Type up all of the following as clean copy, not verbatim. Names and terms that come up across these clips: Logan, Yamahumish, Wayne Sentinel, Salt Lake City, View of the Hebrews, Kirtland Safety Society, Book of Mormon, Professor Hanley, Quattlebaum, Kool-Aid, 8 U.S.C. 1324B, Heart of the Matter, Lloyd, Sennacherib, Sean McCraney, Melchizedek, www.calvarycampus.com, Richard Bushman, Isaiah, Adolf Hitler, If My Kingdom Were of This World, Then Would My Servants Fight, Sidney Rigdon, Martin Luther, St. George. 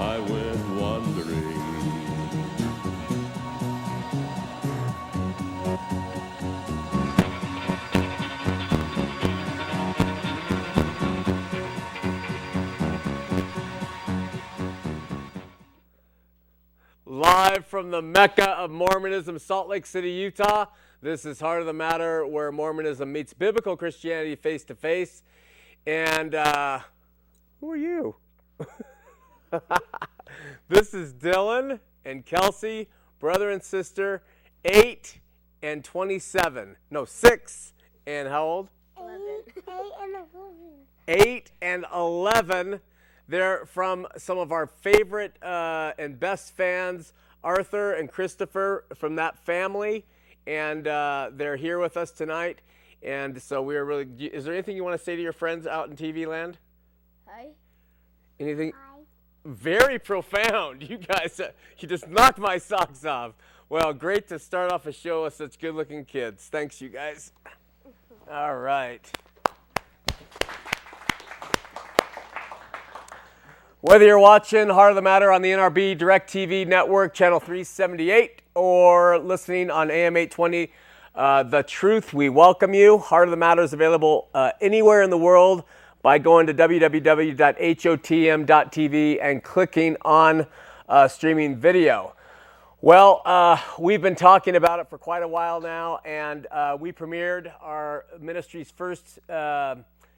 I went wandering. Live from the Mecca of Mormonism, Salt Lake City, Utah. This is Heart of the Matter, where Mormonism meets biblical Christianity face to face. And who are you? This is Dylan and Kelsey, brother and sister, 8 and 27. No, 6 and how old? 8 and 11. They're from some of our favorite and best fans, Arthur and Christopher from that family, and they're here with us tonight. And so we are really. Is there anything you want to say to your friends out in TV land? Hi. Anything? Hi. Very profound. You guys, you just knocked my socks off. Well, great to start off a show with such good-looking kids. Thanks, you guys. All right. Whether you're watching Heart of the Matter on the NRB Direct TV Network, Channel 378, or listening on AM 820, The Truth, we welcome you. Heart of the Matter is available anywhere in the world by going to www.hotm.tv and clicking on streaming video. Well, we've been talking about it for quite a while now, and we premiered our ministry's first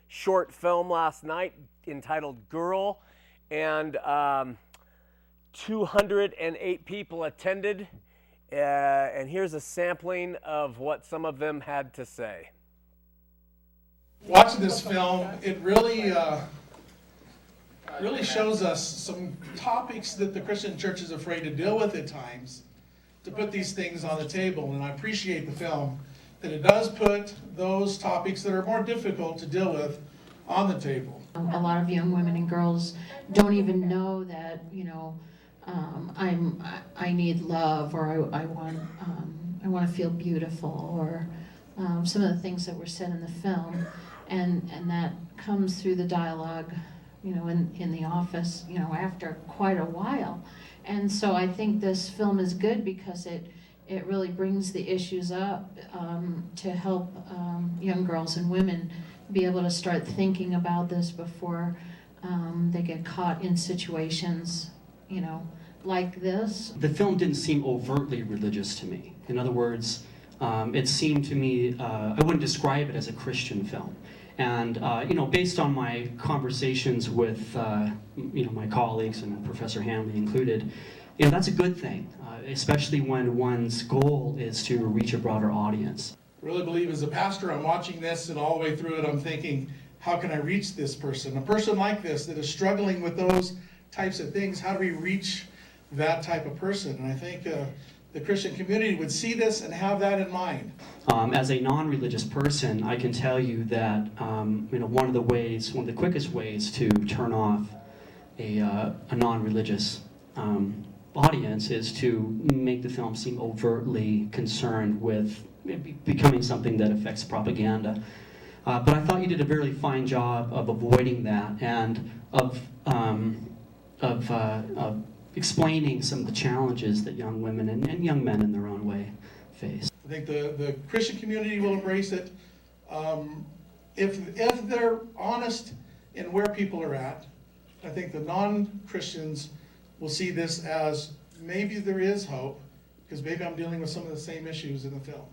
short film last night entitled Girl. And 208 people attended, and here's a sampling of what some of them had to say. Watching this film, it really shows us some topics that the Christian church is afraid to deal with at times, to put these things on the table. And I appreciate the film, that it does put those topics that are more difficult to deal with on the table. A lot of young women and girls don't even know that, you know, I need love, or I want to feel beautiful, or some of the things that were said in the film, and that comes through the dialogue, you know, in the office, you know, after quite a while. And so I think this film is good because it really brings the issues up to help young girls and women be able to start thinking about this before they get caught in situations, you know, like this. The film didn't seem overtly religious to me. In other words, it seemed to me, I wouldn't describe it as a Christian film. And, you know, based on my conversations with, you know, my colleagues and Professor Hanley included, you know, that's a good thing, especially when one's goal is to reach a broader audience. I really believe as a pastor, I'm watching this, and all the way through it, I'm thinking, how can I reach this person? A person like this that is struggling with those types of things, how do we reach that type of person? And I think the Christian community would see this and have that in mind. As a non-religious person, I can tell you that you know, one of the quickest ways to turn off a non-religious audience is to make the film seem overtly concerned with becoming something that affects propaganda. But I thought you did a very fine job of avoiding that, and of explaining some of the challenges that young women and young men in their own way face. I think the Christian community will embrace it if they're honest in where people are at. I think the non-Christians will see this as maybe there is hope, because maybe I'm dealing with some of the same issues in the film.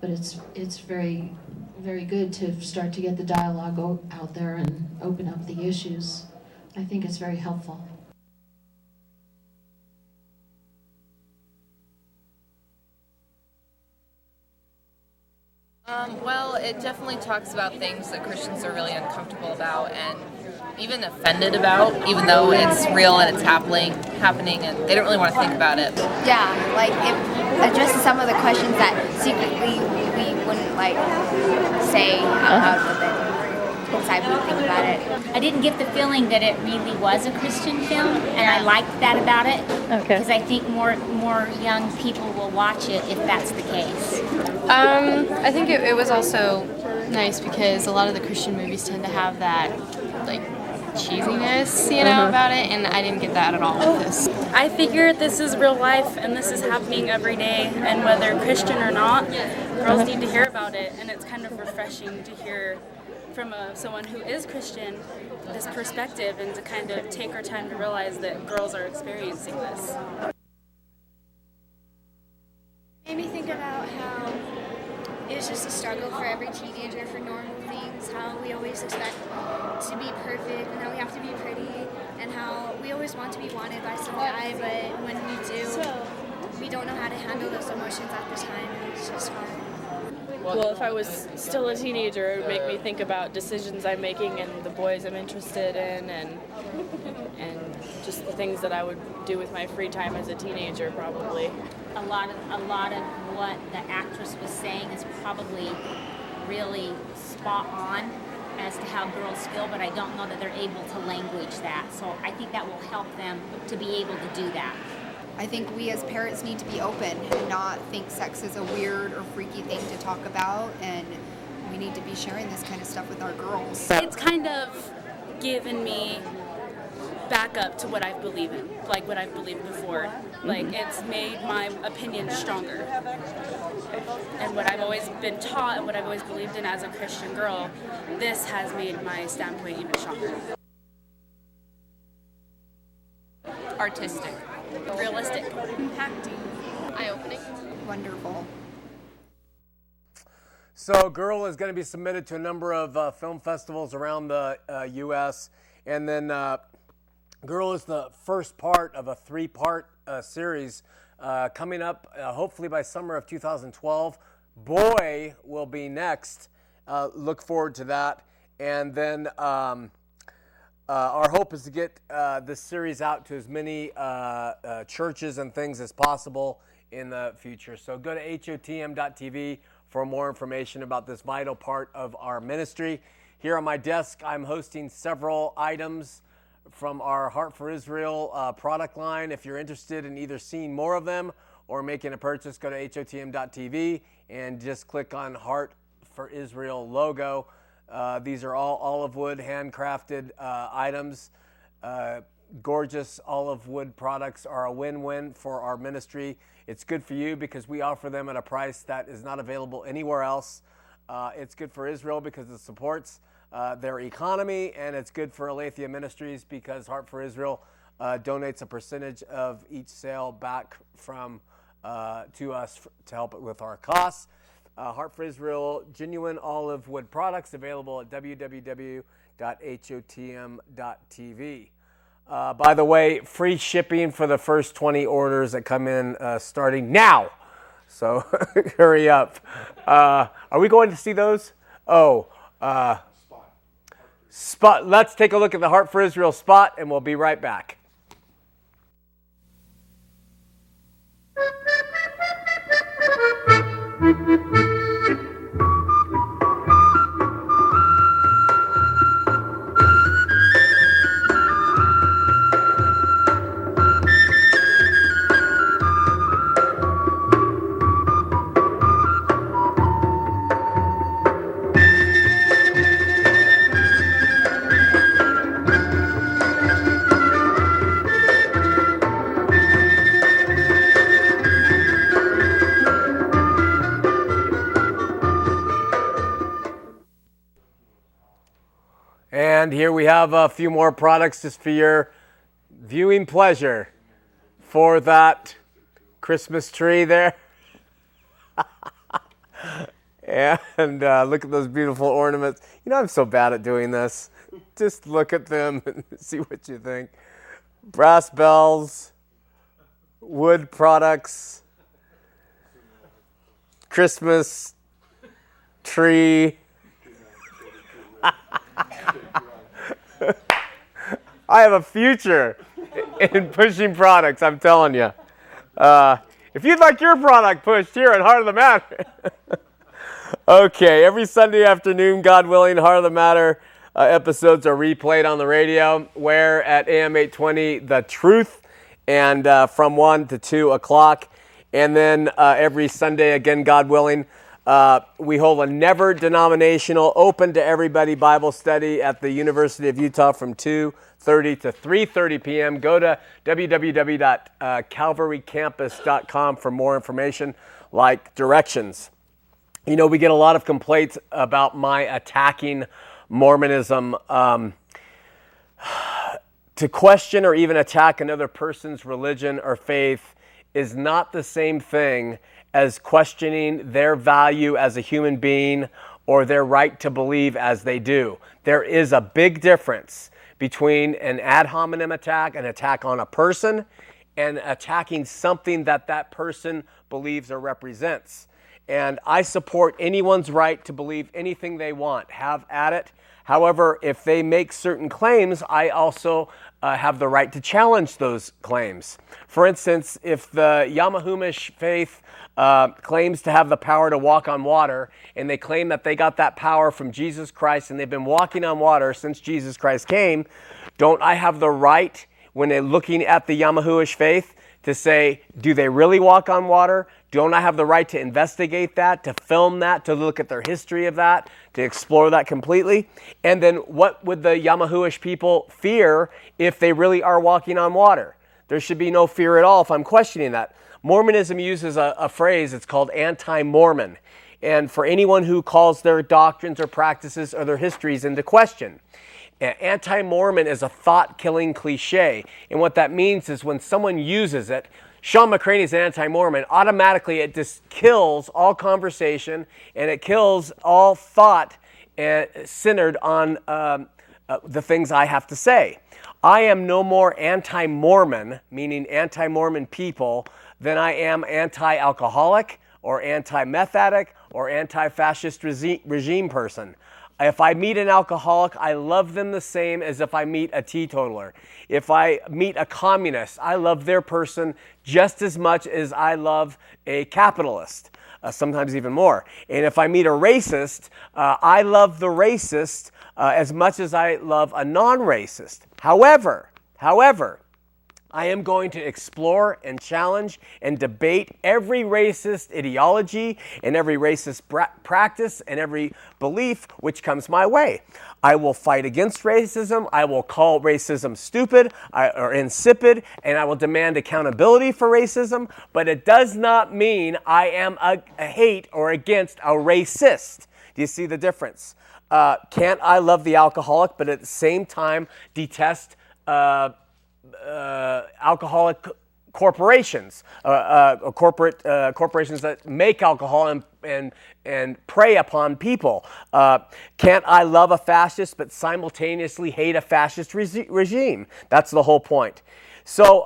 But it's very, very good to start to get the dialogue out there and open up the issues. I think it's very helpful. Well, it definitely talks about things that Christians are really uncomfortable about and even offended about, even though it's real and it's happening and they don't really want to think about it. Yeah, like it addresses some of the questions that secretly we wouldn't like say out loud, but then inside we think about it. I didn't get the feeling that it really was a Christian film, and I liked that about it. Okay. Because I think more young people will watch it if that's the case. I think it was also nice because a lot of the Christian movies tend to have that like cheesiness, about it, and I didn't get that at all with this. I figured this is real life and this is happening every day, and whether Christian or not, girls need to hear about it, and it's kind of refreshing to hear from someone who is Christian this perspective and to kind of take our time to realize that girls are experiencing this. It made me think about how it's just a struggle for every teenager for normal things, how we always expect to be perfect and that we have to be pretty and how we always want to be wanted by some guy, but when we do, we don't know how to handle those emotions at the time, and it's just hard. Well, if I was still a teenager, it would make me think about decisions I'm making and the boys I'm interested in and just the things that I would do with my free time as a teenager, probably. A lot of what the actress was saying is probably really spot on as to how girls feel, but I don't know that they're able to language that. So I think that will help them to be able to do that. I think we as parents need to be open and not think sex is a weird or freaky thing to talk about, and we need to be sharing this kind of stuff with our girls. It's kind of given me back up to what I believe in, like what I've believed before. Like it's made my opinion stronger. And what I've always been taught and what I've always believed in as a Christian girl, this has made my standpoint even stronger. Artistic. Realistic. Impacting. Eye-opening. Wonderful. So Girl is going to be submitted to a number of film festivals around the U.S. And then Girl is the first part of a three-part series coming up hopefully by summer of 2012. Boy will be next. Look forward to that. And then our hope is to get this series out to as many churches and things as possible in the future. So go to hotm.tv for more information about this vital part of our ministry. Here on my desk, I'm hosting several items from our Heart for Israel product line. If you're interested in either seeing more of them or making a purchase, go to hotm.tv and just click on Heart for Israel logo. These are all olive wood, handcrafted items. Gorgeous olive wood products are a win-win for our ministry. It's good for you because we offer them at a price that is not available anywhere else. It's good for Israel because it supports their economy, and it's good for Alethia Ministries because Heart for Israel donates a percentage of each sale back from to us to help with our costs. Heart for Israel, genuine olive wood products available at www.hotm.tv. By the way, free shipping for the first 20 orders that come in starting now. So hurry up. Are we going to see those? Oh, spot. Let's take a look at the Heart for Israel spot, and we'll be right back. And here we have a few more products just for your viewing pleasure for that Christmas tree there. And look at those beautiful ornaments. You know, I'm so bad at doing this. Just look at them and see what you think. Brass bells, wood products, Christmas tree. I have a future in pushing products, I'm telling you. If you'd like your product pushed here at Heart of the Matter. Okay, every Sunday afternoon, God willing, Heart of the Matter episodes are replayed on the radio. Where at AM 820, The Truth, and from 1 to 2 o'clock. And then every Sunday, again, God willing, we hold a never-denominational, open-to-everybody Bible study at the University of Utah from 2:30 to 3:30 p.m. Go to www.calvarycampus.com for more information, like directions. You know, we get a lot of complaints about my attacking Mormonism. To question or even attack another person's religion or faith is not the same thing as questioning their value as a human being or their right to believe as they do. There is a big difference between an ad hominem attack, an attack on a person, and attacking something that that person believes or represents. And I support anyone's right to believe anything they want. Have at it. However, if they make certain claims, I also have the right to challenge those claims. For instance, if the Yamahumish faith claims to have the power to walk on water, and they claim that they got that power from Jesus Christ and they've been walking on water since Jesus Christ came, don't I have the right, when they're looking at the Yamahumish faith, to say, do they really walk on water? Don't I have the right to investigate that, to film that, to look at their history of that, to explore that completely? And then what would the Yamahuish people fear if they really are walking on water? There should be no fear at all if I'm questioning that. Mormonism uses a phrase, it's called anti-Mormon. And for anyone who calls their doctrines or practices or their histories into question. Anti-Mormon is a thought-killing cliche. And what that means is when someone uses it, Sean McCraney is an anti-Mormon, automatically it just kills all conversation and it kills all thought centered on the things I have to say. I am no more anti-Mormon, meaning anti-Mormon people, than I am anti-alcoholic or anti-meth addict or anti-fascist regime person. If I meet an alcoholic, I love them the same as if I meet a teetotaler. If I meet a communist, I love their person just as much as I love a capitalist, sometimes even more. And if I meet a racist, I love the racist as much as I love a non-racist. However, I am going to explore and challenge and debate every racist ideology and every racist practice and every belief which comes my way. I will fight against racism. I will call racism stupid or insipid, and I will demand accountability for racism. But it does not mean I am a hate or against a racist. Do you see the difference? Can't I love the alcoholic, but at the same time detest alcoholic corporations, or corporate corporations that make alcohol and prey upon people? Can't I love a fascist but simultaneously hate a fascist regime? That's the whole point. So,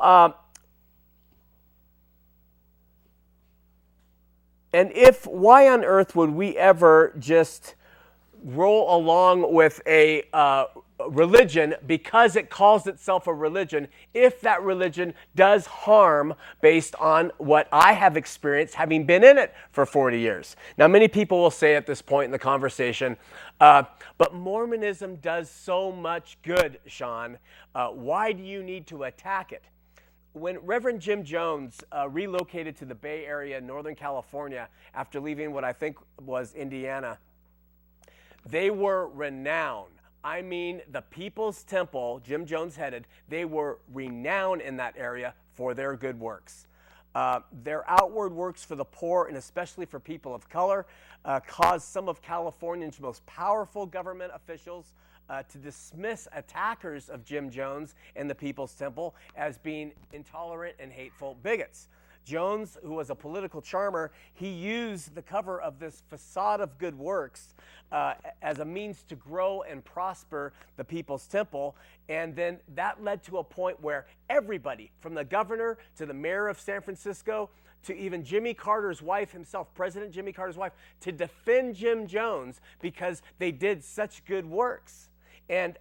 and if why on earth would we ever just roll along with a religion because it calls itself a religion if that religion does harm based on what I have experienced having been in it for 40 years. Now, many people will say at this point in the conversation, but Mormonism does so much good, Sean. Why do you need to attack it? When Reverend Jim Jones relocated to the Bay Area, Northern California, after leaving what I think was Indiana, they were renowned. I mean, the People's Temple, Jim Jones headed, they were renowned in that area for their good works. Their outward works for the poor and especially for people of color caused some of California's most powerful government officials to dismiss attackers of Jim Jones and the People's Temple as being intolerant and hateful bigots. Jones, who was a political charmer, he used the cover of this facade of good works as a means to grow and prosper the People's Temple. And then that led to a point where everybody, from the governor to the mayor of San Francisco, to even Jimmy Carter's wife himself, President Jimmy Carter's wife, to defend Jim Jones because they did such good works. And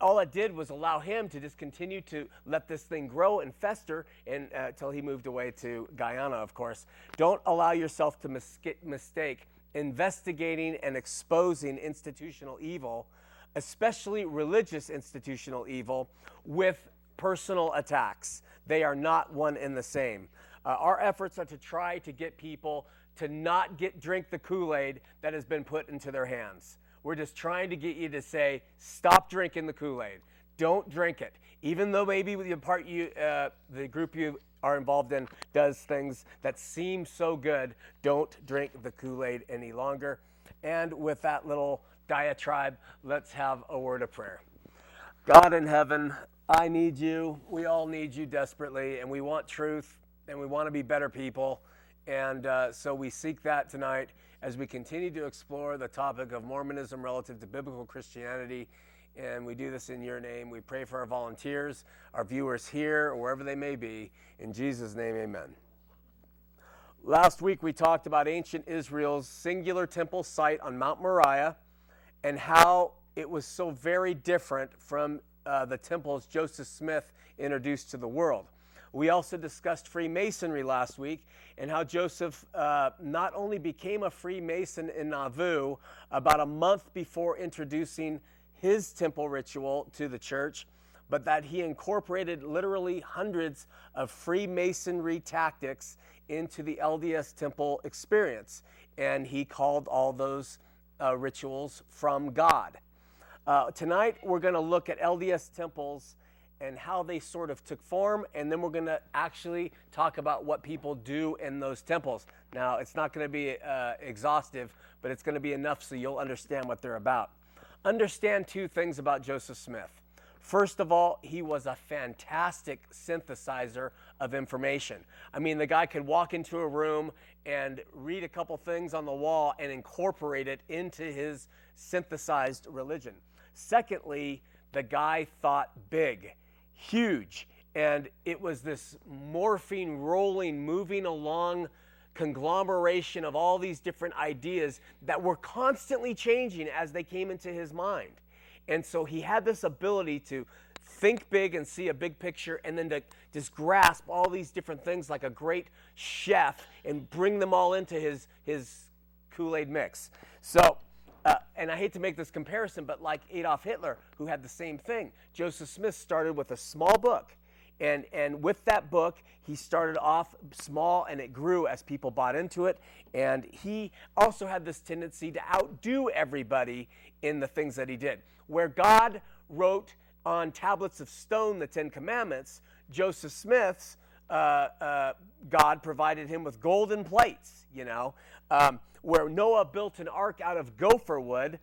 all it did was allow him to just continue to let this thing grow and fester and until he moved away to Guyana, of course. Don't allow yourself to mistake investigating and exposing institutional evil, especially religious institutional evil, with personal attacks. They are not one and the same. Our efforts are to try to get people to not drink the Kool-Aid that has been put into their hands. We're just trying to get you to say, stop drinking the Kool-Aid. Don't drink it. Even though maybe the group you are involved in does things that seem so good, don't drink the Kool-Aid any longer. And with that little diatribe, let's have a word of prayer. God in heaven, I need you. We all need you desperately, and we want truth, and we want to be better people. And so we seek that tonight as we continue to explore the topic of Mormonism relative to biblical Christianity. And we do this in your name. We pray for our volunteers, our viewers here, or wherever they may be. In Jesus' name, amen. Last week, we talked about ancient Israel's singular temple site on Mount Moriah and how it was so very different from the temples Joseph Smith introduced to the world. We also discussed Freemasonry last week and how Joseph not only became a Freemason in Nauvoo about a month before introducing his temple ritual to the church, but that he incorporated literally hundreds of Freemasonry tactics into the LDS temple experience. And he called all those rituals from God. Tonight, we're going to look at LDS temples and how they sort of took form, and then we're going to actually talk about what people do in those temples. Now, it's not going to be exhaustive, but it's going to be enough so you'll understand what they're about. Understand two things about Joseph Smith. First of all, he was a fantastic synthesizer of information. I mean, the guy could walk into a room and read a couple things on the wall and incorporate it into his synthesized religion. Secondly, the guy thought big. Huge. And it was this morphing, rolling, moving along conglomeration of all these different ideas that were constantly changing as they came into his mind. And so he had this ability to think big and see a big picture and then to just grasp all these different things like a great chef and bring them all into his Kool-Aid mix. So, and I hate to make this comparison, but like Adolf Hitler, who had the same thing. Joseph Smith started with a small book. And with that book, he started off small, and it grew as people bought into it. And he also had this tendency to outdo everybody in the things that he did. Where God wrote on tablets of stone the Ten Commandments, Joseph Smith's God provided him with golden plates, you know. Where Noah built an ark out of gopher wood,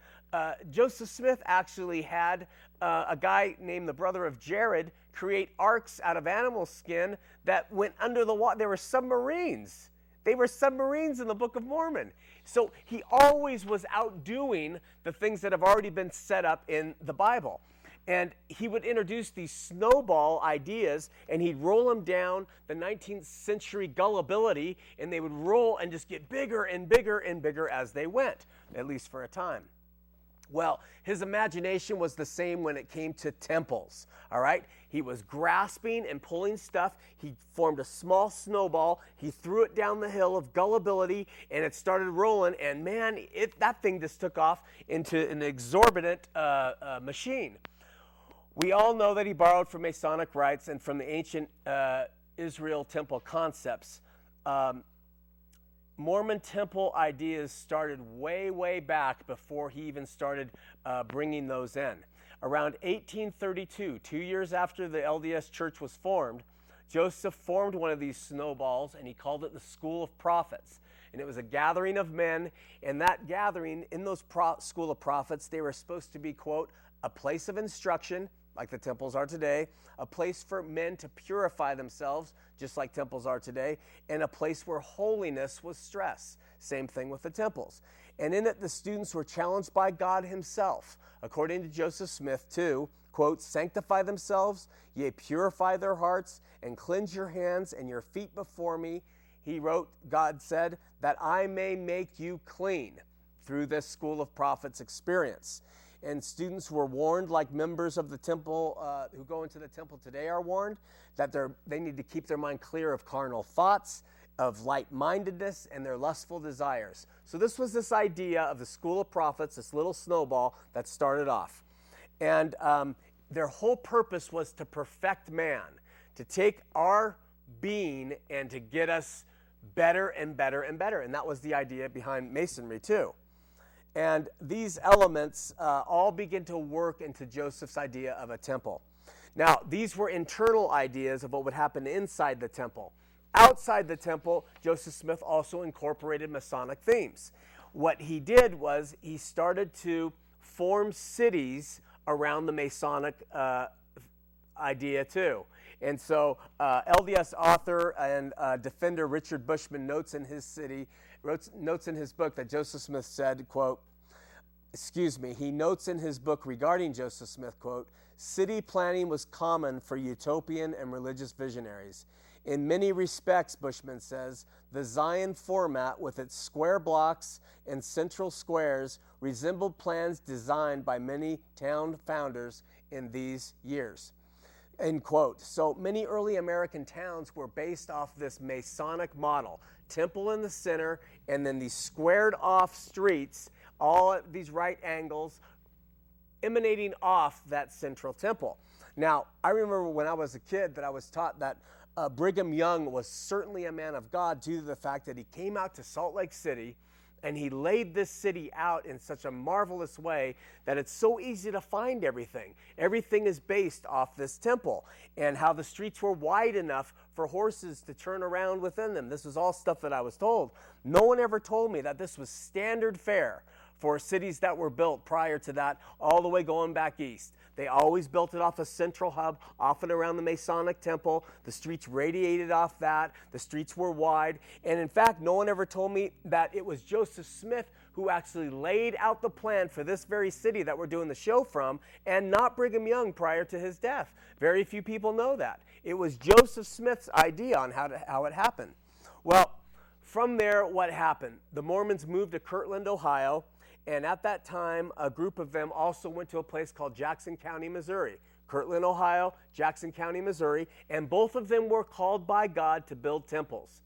Joseph Smith actually had a guy named the brother of Jared create arcs out of animal skin that went under the water. They were submarines. They were submarines in the Book of Mormon. So he always was outdoing the things that have already been set up in the Bible. And he would introduce these snowball ideas, and he'd roll them down the 19th century gullibility, and they would roll and just get bigger and bigger and bigger as they went, at least for a time. Well, his imagination was the same when it came to temples, all right? He was grasping and pulling stuff. He formed a small snowball. He threw it down the hill of gullibility, and it started rolling, and man, that thing just took off into an exorbitant machine. We all know that he borrowed from Masonic rites and from the ancient Israel temple concepts. Mormon temple ideas started way, way back before he even started bringing those in. Around 1832, 2 years after the LDS Church was formed, Joseph formed one of these snowballs, and he called it the School of Prophets. and it was a gathering of men. And that gathering in those school of prophets, they were supposed to be, quote, a place of instruction, like the temples are today, a place for men to purify themselves, just like temples are today, and a place where holiness was stressed. Same thing with the temples. And in it, the students were challenged by God himself. According to Joseph Smith, too, quote, sanctify themselves, yea, purify their hearts, and cleanse your hands and your feet before me. He wrote, God said, that I may make you clean through this school of prophets experience. And students were warned, like members of the temple who go into the temple today are warned, that they need to keep their mind clear of carnal thoughts, of light-mindedness, and their lustful desires. So this was this idea of the school of prophets, this little snowball that started off. And their whole purpose was to perfect man, to take our being and to get us better and better and better. And that was the idea behind Masonry, too. And these elements all begin to work into Joseph's idea of a temple. Now, these were internal ideas of what would happen inside the temple. Outside the temple, Joseph Smith also incorporated Masonic themes. What he did was he started to form cities around the Masonic idea, too. And so LDS author and defender Richard Bushman notes in his book that Joseph Smith said, quote, he notes in his book regarding Joseph Smith, quote, city planning was common for utopian and religious visionaries. In many respects, Bushman says, the Zion format with its square blocks and central squares resembled plans designed by many town founders in these years. End quote. So many early American towns were based off this Masonic model, temple in the center, and then these squared off streets, all at these right angles, emanating off that central temple. Now, I remember when I was a kid that I was taught that Brigham Young was certainly a man of God due to the fact that he came out to Salt Lake City and he laid this city out in such a marvelous way that it's so easy to find everything. Everything is based off this temple and how the streets were wide enough for horses to turn around within them. This was all stuff that I was told. No one ever told me that this was standard fare for cities that were built prior to that, all the way going back east. They always built it off a central hub, often around the Masonic temple. The streets radiated off that. The streets were wide. And in fact, no one ever told me that it was Joseph Smith who actually laid out the plan for this very city that we're doing the show from, and not Brigham Young prior to his death. Very few people know that. It was Joseph Smith's idea on how it happened. Well, from there, what happened? The Mormons moved to Kirtland, Ohio. And at that time, a group of them also went to a place called Jackson County, Missouri. Kirtland, Ohio, Jackson County, Missouri. And both of them were called by God to build temples.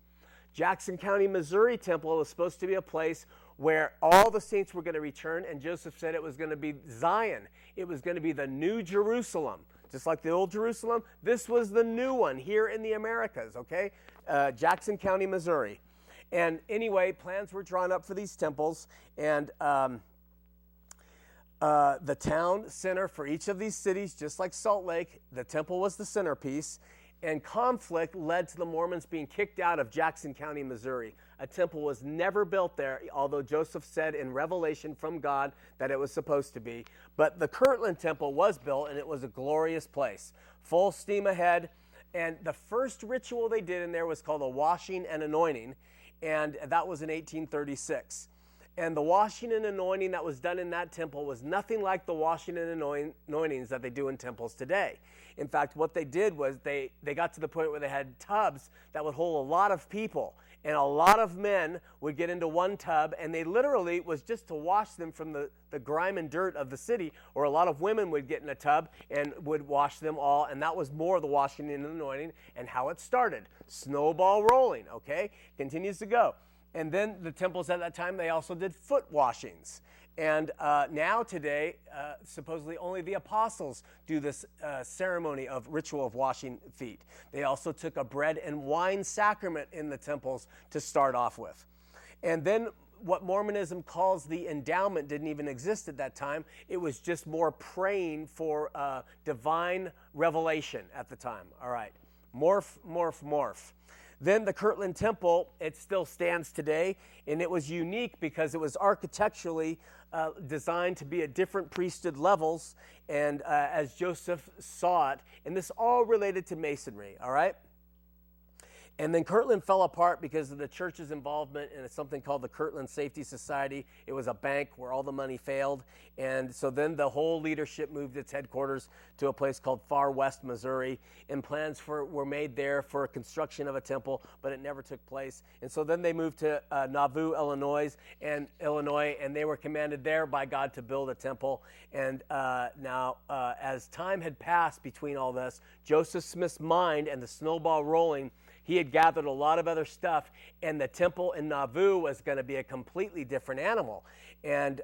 Jackson County, Missouri temple was supposed to be a place where all the saints were going to return. And Joseph said it was going to be Zion. It was going to be the new Jerusalem. Just like the old Jerusalem, this was the new one here in the Americas, okay? Jackson County, Missouri. And anyway, plans were drawn up for these temples, and the town center for each of these cities, just like Salt Lake, the temple was the centerpiece, and conflict led to the Mormons being kicked out of Jackson County, Missouri. A temple was never built there, although Joseph said in revelation from God that it was supposed to be. But the Kirtland temple was built, and it was a glorious place. Full steam ahead, and the first ritual they did in there was called a washing and anointing. And that was in 1836. And the washing and anointing that was done in that temple was nothing like the washing and anointings that they do in temples today. In fact, what they did was they got to the point where they had tubs that would hold a lot of people. And a lot of men would get into one tub, and they literally was just to wash them from the grime and dirt of the city. Or a lot of women would get in a tub and would wash them all, and that was more of the washing and anointing and how it started. Snowball rolling, okay? Continues to go. And then the temples at that time, they also did foot washings. And now today, supposedly only the apostles do this ceremony of ritual of washing feet. They also took a bread and wine sacrament in the temples to start off with. And then what Mormonism calls the endowment didn't even exist at that time. It was just more praying for divine revelation at the time. All right. Morph, morph, morph. Then the Kirtland Temple, it still stands today, and it was unique because it was architecturally designed to be at different priesthood levels, and as Joseph saw it, and this all related to masonry, all right? And then Kirtland fell apart because of the church's involvement in something called the Kirtland Safety Society. It was a bank where all the money failed. And so then the whole leadership moved its headquarters to a place called Far West, Missouri. And plans were made there for construction of a temple, but it never took place. And so then they moved to Nauvoo, Illinois, and they were commanded there by God to build a temple. And now, as time had passed between all this, Joseph Smith's mind and the snowball rolling, he had gathered a lot of other stuff, and the temple in Nauvoo was going to be a completely different animal. And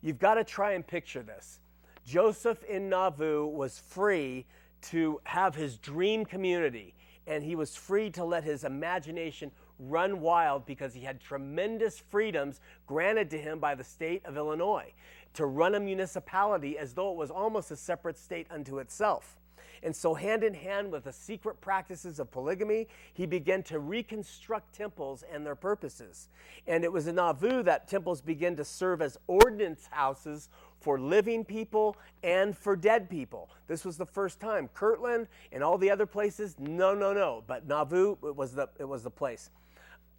you've got to try and picture this. Joseph in Nauvoo was free to have his dream community, and he was free to let his imagination run wild because he had tremendous freedoms granted to him by the state of Illinois to run a municipality as though it was almost a separate state unto itself. And so hand in hand with the secret practices of polygamy, he began to reconstruct temples and their purposes. And it was in Nauvoo that temples began to serve as ordinance houses for living people and for dead people. This was the first time. Kirtland and all the other places, no. But Nauvoo, it was the place.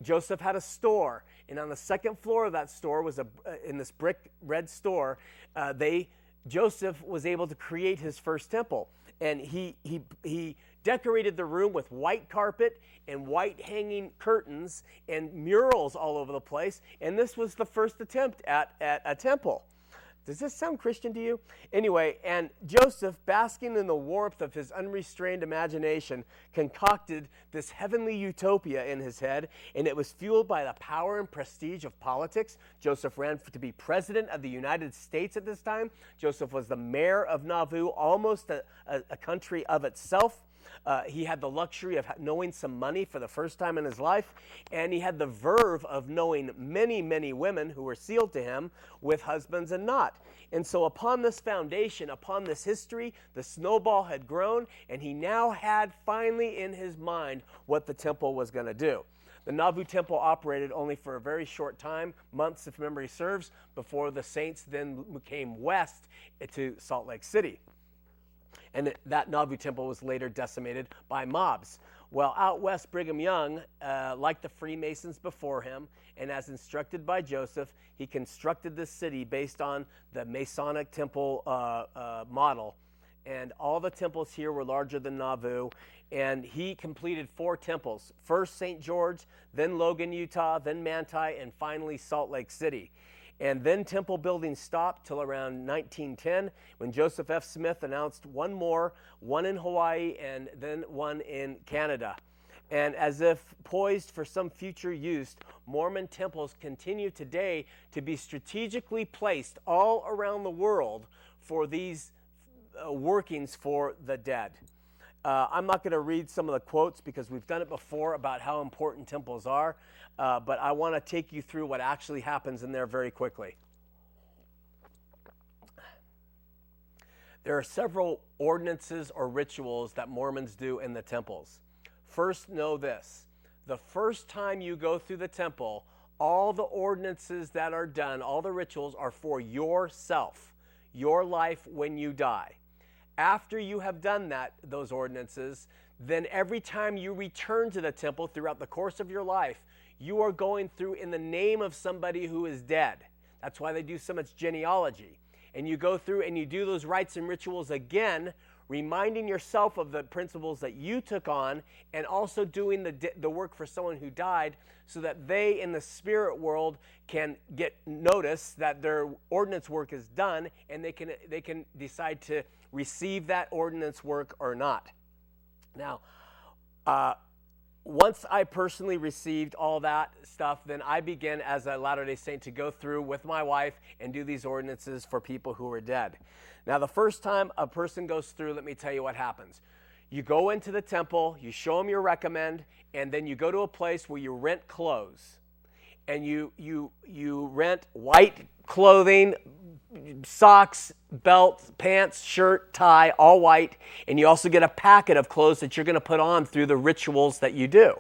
Joseph had a store, and on the second floor of that store was in this brick red store, Joseph was able to create his first temple. And he decorated the room with white carpet and white hanging curtains and murals all over the place. And this was the first attempt at a temple. Does this sound Christian to you? Anyway, and Joseph, basking in the warmth of his unrestrained imagination, concocted this heavenly utopia in his head, and it was fueled by the power and prestige of politics. Joseph ran to be president of the United States at this time. Joseph was the mayor of Nauvoo, almost a country of itself. He had the luxury of knowing some money for the first time in his life, and he had the verve of knowing many, many women who were sealed to him with husbands and not. And so upon this foundation, upon this history, the snowball had grown, and he now had finally in his mind what the temple was going to do. The Nauvoo Temple operated only for a very short time, months if memory serves, before the saints then came west to Salt Lake City. And that Nauvoo temple was later decimated by mobs. Well, out west, Brigham Young, like the Freemasons before him, and as instructed by Joseph, he constructed this city based on the Masonic temple model. And all the temples here were larger than Nauvoo. And he completed 4 temples, first St. George, then Logan, Utah, then Manti, and finally Salt Lake City. And then temple building stopped till around 1910 when Joseph F. Smith announced one more, one in Hawaii and then one in Canada. And as if poised for some future use, Mormon temples continue today to be strategically placed all around the world for these workings for the dead. I'm not going to read some of the quotes because we've done it before about how important temples are, but I want to take you through what actually happens in there very quickly. There are several ordinances or rituals that Mormons do in the temples. First, know this. The first time you go through the temple, all the ordinances that are done, all the rituals are for yourself, your life when you die. After you have done that, those ordinances, then every time you return to the temple throughout the course of your life, you are going through in the name of somebody who is dead. That's why they do so much genealogy. And you go through and you do those rites and rituals again, reminding yourself of the principles that you took on and also doing the work for someone who died so that they in the spirit world can get notice that their ordinance work is done and they can decide to receive that ordinance work or not. Now, once I personally received all that stuff, then I began as a Latter-day Saint to go through with my wife and do these ordinances for people who are dead. Now, the first time a person goes through, let me tell you what happens. You go into the temple, you show them your recommend, and then you go to a place where you rent clothes. And you rent white clothing, socks, belt, pants, shirt, tie, all white. And you also get a packet of clothes that you're going to put on through the rituals that you do.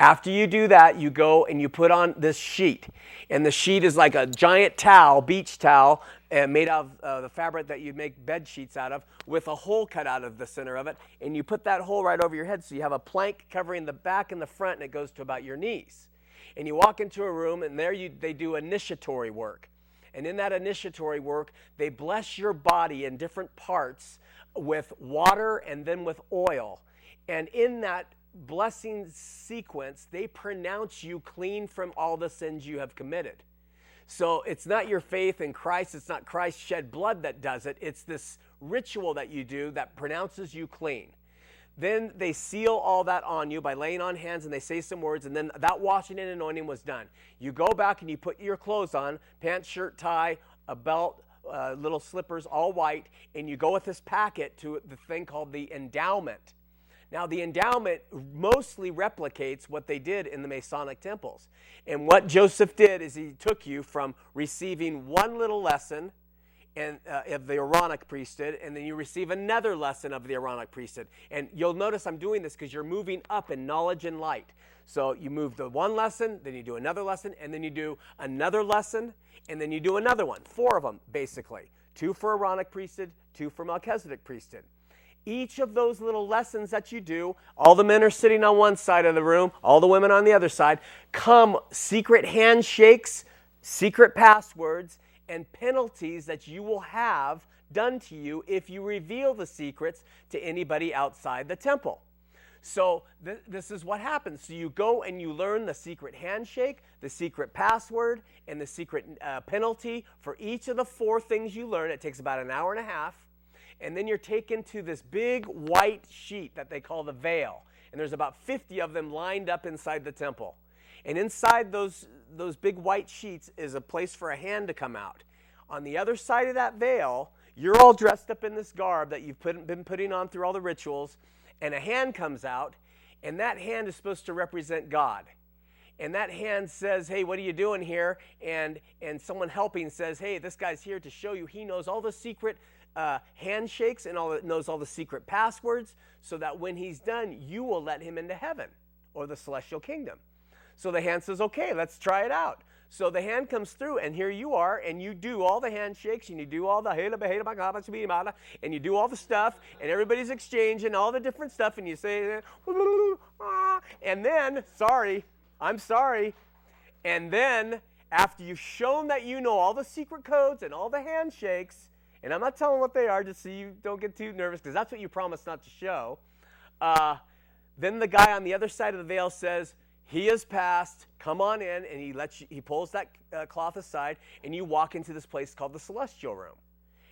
After you do that, you go and you put on this sheet. And the sheet is like a giant towel, beach towel, made out of the fabric that you'd make bed sheets out of, with a hole cut out of the center of it. And you put that hole right over your head, so you have a plank covering the back and the front, and it goes to about your knees. And you walk into a room, and there they do initiatory work. And in that initiatory work, they bless your body in different parts with water and then with oil. And in that blessing sequence, they pronounce you clean from all the sins you have committed. So it's not your faith in Christ, it's not Christ's shed blood that does it, it's this ritual that you do that pronounces you clean. Then they seal all that on you by laying on hands, and they say some words, and then that washing and anointing was done. You go back and you put your clothes on, pants, shirt, tie, a belt, little slippers, all white, and you go with this packet to the thing called the endowment. Now, the endowment mostly replicates what they did in the Masonic temples. And what Joseph did is he took you from receiving one little lesson of the Aaronic priesthood, and then you receive another lesson of the Aaronic priesthood. And you'll notice I'm doing this because you're moving up in knowledge and light. So you move the one lesson, then you do another lesson, and then you do another lesson, and then you do another one. 4 of them, basically. 2 for Aaronic priesthood, 2 for Melchizedek priesthood. Each of those little lessons that you do, all the men are sitting on one side of the room, all the women on the other side, come secret handshakes, secret passwords, and penalties that you will have done to you if you reveal the secrets to anybody outside the temple. So this is what happens. So you go and you learn the secret handshake, the secret password, and the secret penalty for each of the 4 things you learn. It takes about an hour and a half. And then you're taken to this big white sheet that they call the veil. And there's about 50 of them lined up inside the temple. And inside those big white sheets is a place for a hand to come out. On the other side of that veil, you're all dressed up in this garb that you've been putting on through all the rituals, and a hand comes out, and that hand is supposed to represent God. And that hand says, hey, what are you doing here? And someone helping says, hey, this guy's here to show you he knows all the secret handshakes and knows all the secret passwords, so that when he's done, you will let him into heaven or the celestial kingdom. So the hand says, okay, let's try it out. So the hand comes through, and here you are, and you do all the handshakes, and you do all the and you do all the stuff, and everybody's exchanging all the different stuff, and you say, and then, I'm sorry, and then after you've shown that you know all the secret codes and all the handshakes, and I'm not telling what they are, just so you don't get too nervous, because that's what you promised not to show. Then the guy on the other side of the veil says, he is passed, come on in, and he pulls that cloth aside, and you walk into this place called the celestial room.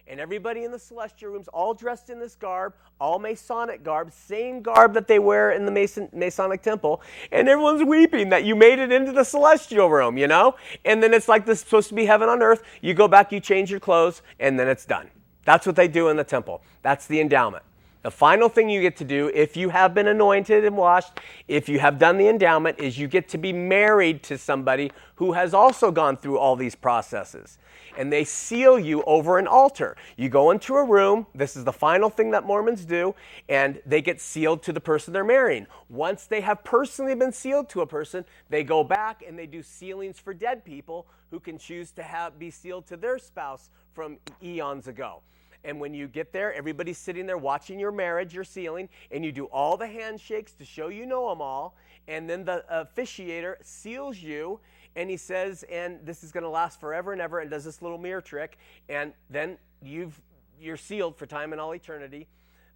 And everybody in the celestial rooms, all dressed in this garb, all Masonic garb, same garb that they wear in the Masonic temple, and everyone's weeping that you made it into the celestial room, you know? And then it's like this is supposed to be heaven on earth. You go back, you change your clothes, and then it's done. That's what they do in the temple. That's the endowment. The final thing you get to do, if you have been anointed and washed, if you have done the endowment, is you get to be married to somebody who has also gone through all these processes. And they seal you over an altar. You go into a room. This is the final thing that Mormons do. And they get sealed to the person they're marrying. Once they have personally been sealed to a person, they go back and they do sealings for dead people who can choose to be sealed to their spouse from eons ago. And when you get there, everybody's sitting there watching your marriage, your sealing, and you do all the handshakes to show you know them all. And then the officiator seals you, and he says, and this is going to last forever and ever, and does this little mirror trick, and then you're sealed for time and all eternity.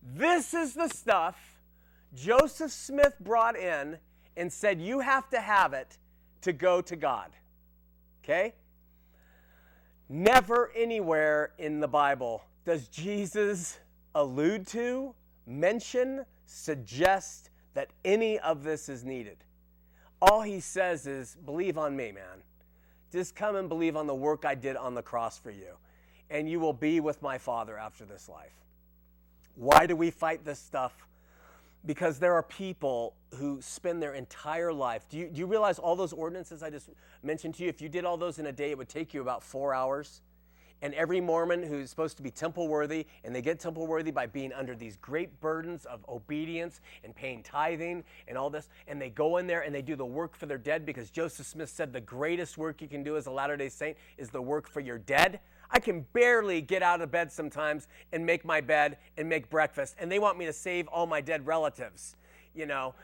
This is the stuff Joseph Smith brought in and said you have to have it to go to God. Okay? Never anywhere in the Bible does Jesus allude to, mention, suggest that any of this is needed. All he says is, believe on me, man. Just come and believe on the work I did on the cross for you, and you will be with my Father after this life. Why do we fight this stuff? Because there are people who spend their entire life. Do you realize all those ordinances I just mentioned to you, if you did all those in a day, it would take you about 4 hours? And every Mormon who's supposed to be temple worthy, and they get temple worthy by being under these great burdens of obedience and paying tithing and all this, and they go in there and they do the work for their dead, because Joseph Smith said the greatest work you can do as a Latter-day Saint is the work for your dead. I can barely get out of bed sometimes and make my bed and make breakfast, and they want me to save all my dead relatives. You know,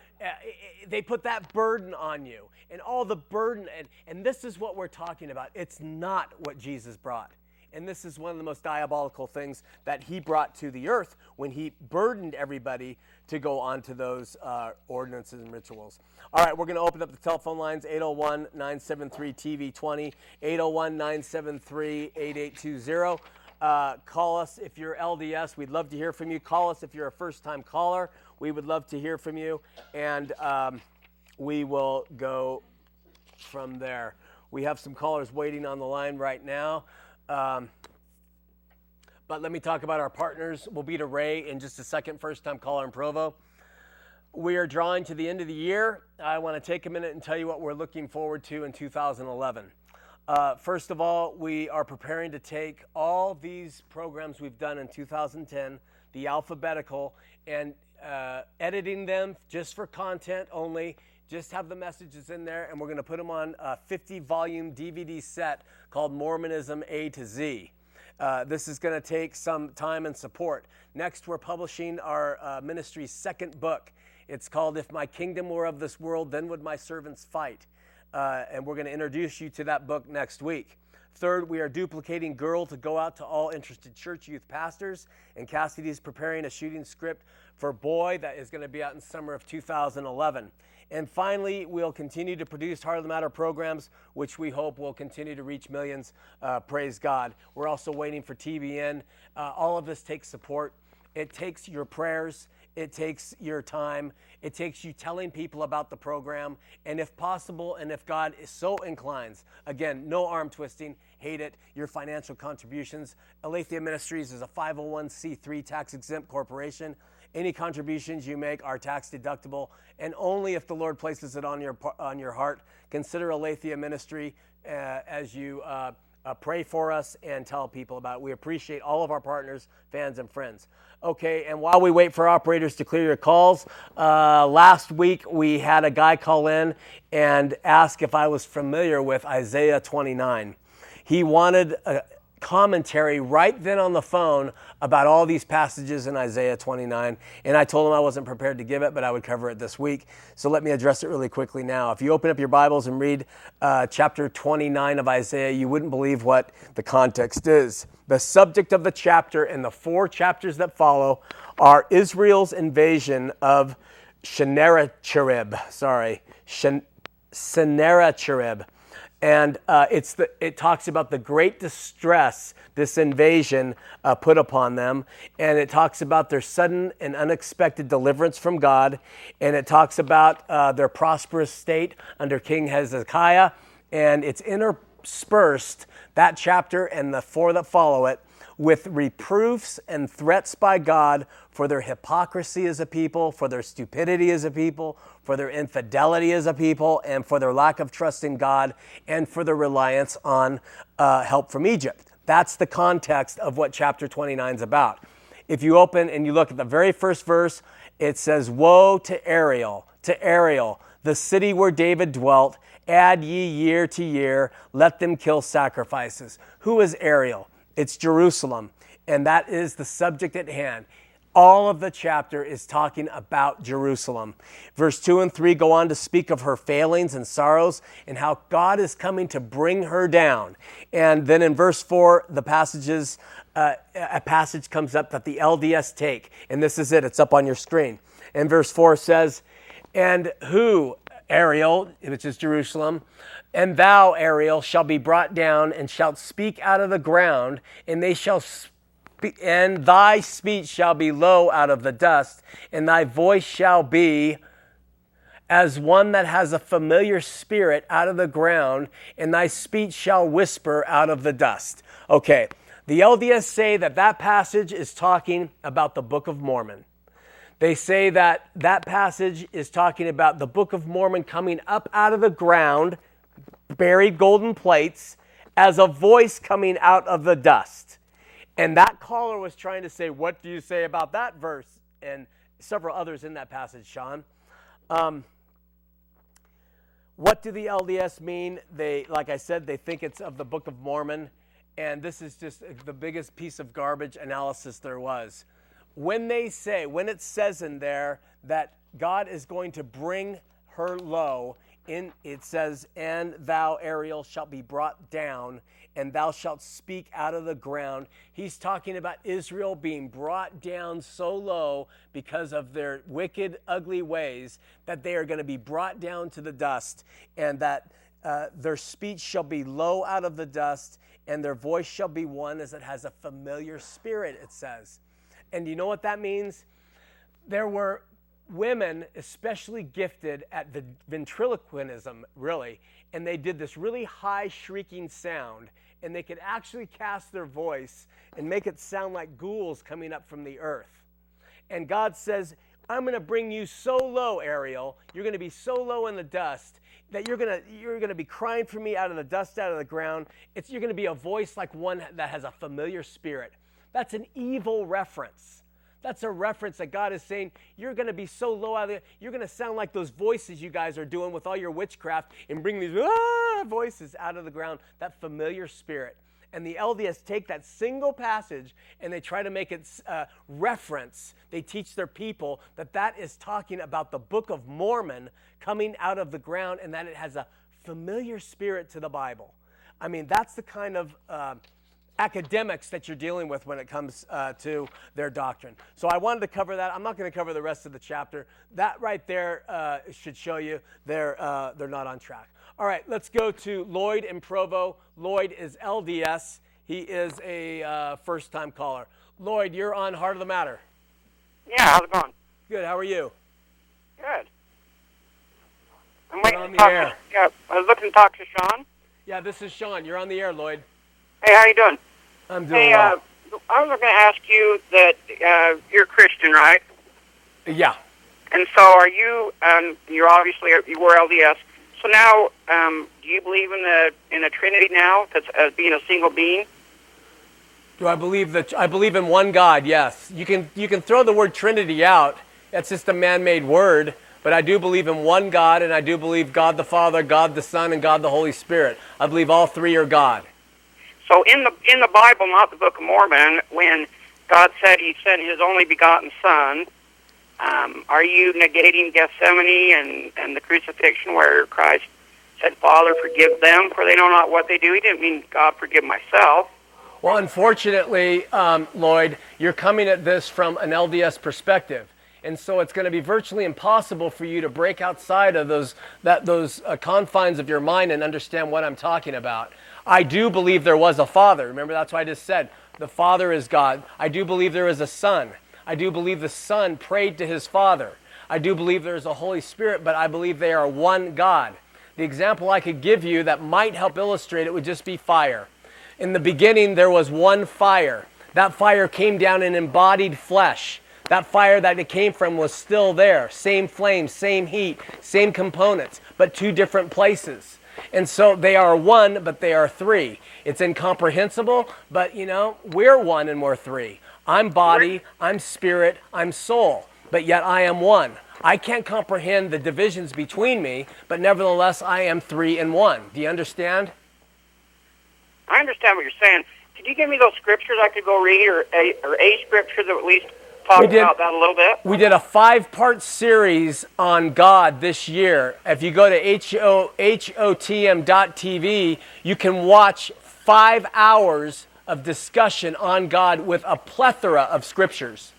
they put that burden on you, and all the burden, and this is what we're talking about. It's not what Jesus brought. And this is one of the most diabolical things that he brought to the earth when he burdened everybody to go on to those ordinances and rituals. All right, we're going to open up the telephone lines, 801-973-TV20, 801-973-8820. Call us if you're LDS. We'd love to hear from you. Call us if you're a first-time caller. We would love to hear from you, and we will go from there. We have some callers waiting on the line right now. But let me talk about our partners. We'll be to Ray in just a second, first-time caller in Provo. We are drawing to the end of the year. I want to take a minute and tell you what we're looking forward to in 2011. First of all, we are preparing to take all these programs we've done in 2010, the alphabetical, and editing them just for content only. Just have the messages in there, and we're going to put them on a 50-volume DVD set called Mormonism A to Z. This is going to take some time and support. Next, we're publishing our ministry's second book. It's called If My Kingdom Were of This World, Then Would My Servants Fight? And we're going to introduce you to that book next week. Third, we are duplicating Girl to go out to all interested church youth pastors, and Cassidy's preparing a shooting script for Boy that is going to be out in summer of 2011. And finally, we'll continue to produce Heart of the Matter programs, which we hope will continue to reach millions. Praise God. We're also waiting for TBN. All of this takes support. It takes your prayers. It takes your time. It takes you telling people about the program. And if possible, and if God is so inclines, again, no arm twisting, hate it, your financial contributions. Alethia Ministries is a 501c3 tax-exempt corporation. Any contributions you make are tax deductible, and only if the Lord places it on your heart. Consider Alethea Ministry as you pray for us and tell people about it. We appreciate all of our partners, fans, and friends. Okay, and while we wait for operators to clear your calls, last week we had a guy call in and ask if I was familiar with Isaiah 29. He wanted a commentary right then on the phone about all these passages in Isaiah 29, and I told him I wasn't prepared to give it, but I would cover it this week. So let me address it really quickly now. If you open up your Bibles and read chapter 29 of Isaiah, you wouldn't believe what the context is. The subject of the chapter and the four chapters that follow are Israel's invasion of Sennacherib. And it talks about the great distress this invasion put upon them. And it talks about their sudden and unexpected deliverance from God. And it talks about their prosperous state under King Hezekiah. And it's interspersed, that chapter and the four that follow it, with reproofs and threats by God for their hypocrisy as a people, for their stupidity as a people, for their infidelity as a people, and for their lack of trust in God, and for their reliance on help from Egypt. That's the context of what chapter 29 is about. If you open and you look at the very first verse, it says, "Woe to Ariel, the city where David dwelt, add ye year to year, let them kill sacrifices." Who is Ariel? It's Jerusalem, and that is the subject at hand. All of the chapter is talking about Jerusalem. Verse 2 and 3 go on to speak of her failings and sorrows and how God is coming to bring her down. And then in verse 4, a passage comes up that the LDS take, and this is it. It's up on your screen. And verse 4 says, "And who, Ariel," which is Jerusalem, "and thou, Ariel, shall be brought down, and shalt speak out of the ground, and they shall and thy speech shall be low out of the dust, and thy voice shall be as one that has a familiar spirit out of the ground, and thy speech shall whisper out of the dust." Okay, the LDS say that passage is talking about the Book of Mormon. They say that passage is talking about the Book of Mormon coming up out of the ground, buried golden plates, as a voice coming out of the dust. And that caller was trying to say, what do you say about that verse? And several others in that passage, Sean. What do the LDS mean? They, like I said, they think it's of the Book of Mormon. And this is just the biggest piece of garbage analysis there was. When it says in there that God is going to bring her low, it says, and thou, Ariel, shalt be brought down, and thou shalt speak out of the ground. He's talking about Israel being brought down so low because of their wicked, ugly ways that they are going to be brought down to the dust, and that their speech shall be low out of the dust, and their voice shall be one as it has a familiar spirit, it says. And you know what that means? There were women especially gifted at the ventriloquism, really, and they did this really high shrieking sound, and they could actually cast their voice and make it sound like ghouls coming up from the earth. And God says, I'm going to bring you so low, Ariel, you're going to be so low in the dust that you're going to be crying for me out of the dust, out of the ground. You're going to be a voice like one that has a familiar spirit. That's an evil reference. That's a reference that God is saying, you're going to be so low out of the, you're going to sound like those voices you guys are doing with all your witchcraft and bring these voices out of the ground, that familiar spirit. And the LDS take that single passage and they try to make it reference. They teach their people that is talking about the Book of Mormon coming out of the ground and that it has a familiar spirit to the Bible. I mean, that's the kind of academics that you're dealing with when it comes to their doctrine. So I wanted to cover that. I'm not going to cover the rest of the chapter. That right there should show you they're not on track. All right, let's go to Lloyd in Provo. Lloyd is LDS. He is a first-time caller. Lloyd, you're on Heart of the Matter. Yeah, how's it going? Good, how are you? Good. I'm waiting to talk to, I was looking to talk to Sean. Yeah, this is Sean. You're on the air, Lloyd. Hey, how you doing? I'm doing well. I was going to ask you that you're Christian, right? Yeah. And so are you, you're obviously, you were LDS. So now, do you believe in a Trinity now as being a single being? Do I believe that? I believe in one God, yes. You can throw the word Trinity out. That's just a man-made word. But I do believe in one God, and I do believe God the Father, God the Son, and God the Holy Spirit. I believe all three are God. So in the Bible, not the Book of Mormon, when God said He sent His only begotten Son, are you negating Gethsemane and the crucifixion where Christ said, Father, forgive them, for they know not what they do? He didn't mean, God, forgive myself. Well, unfortunately, Lloyd, you're coming at this from an LDS perspective. And so it's going to be virtually impossible for you to break outside of those confines of your mind and understand what I'm talking about. I do believe there was a Father. Remember, that's what I just said. The Father is God. I do believe there is a Son. I do believe the Son prayed to His Father. I do believe there is a Holy Spirit, but I believe they are one God. The example I could give you that might help illustrate it would just be fire. In the beginning, there was one fire. That fire came down in embodied flesh. That fire that it came from was still there. Same flame, same heat, same components, but two different places. And so they are one, but they are three. It's incomprehensible, but we're one and we're three. I'm body, I'm spirit, I'm soul, but yet I am one. I can't comprehend the divisions between me, but nevertheless I am three and one. Do you understand? I understand what you're saying. Could you give me those scriptures I could go read, or a scripture that at least talk about that a little bit? We did a 5-part series on God this year. If you go to hotm.tv, you can watch 5 hours of discussion on God with a plethora of scriptures.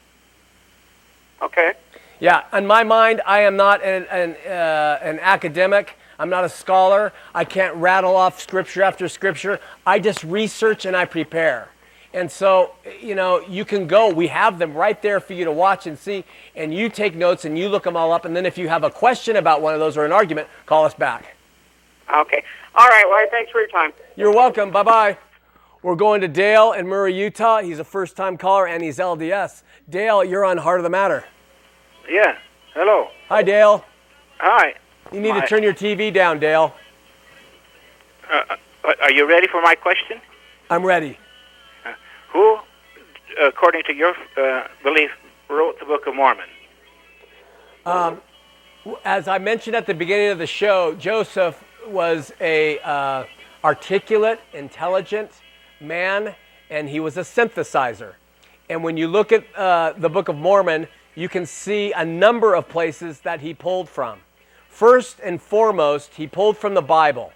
Okay. Yeah, in my mind, I am not an academic. I'm not a scholar. I can't rattle off scripture after scripture. I just research and I prepare. And so, you can go. We have them right there for you to watch and see. And you take notes and you look them all up. And then if you have a question about one of those or an argument, call us back. Okay. All right. Well, thanks for your time. You're welcome. Bye-bye. We're going to Dale in Murray, Utah. He's a first-time caller and he's LDS. Dale, you're on Heart of the Matter. Yeah. Hello. Hi, Dale. Hi. You need to turn your TV down, Dale. Are you ready for my question? I'm ready. Who, according to your belief, wrote the Book of Mormon? As I mentioned at the beginning of the show, Joseph was a articulate, intelligent man, and he was a synthesizer. And when you look at the Book of Mormon, you can see a number of places that he pulled from. First and foremost, he pulled from the Bible.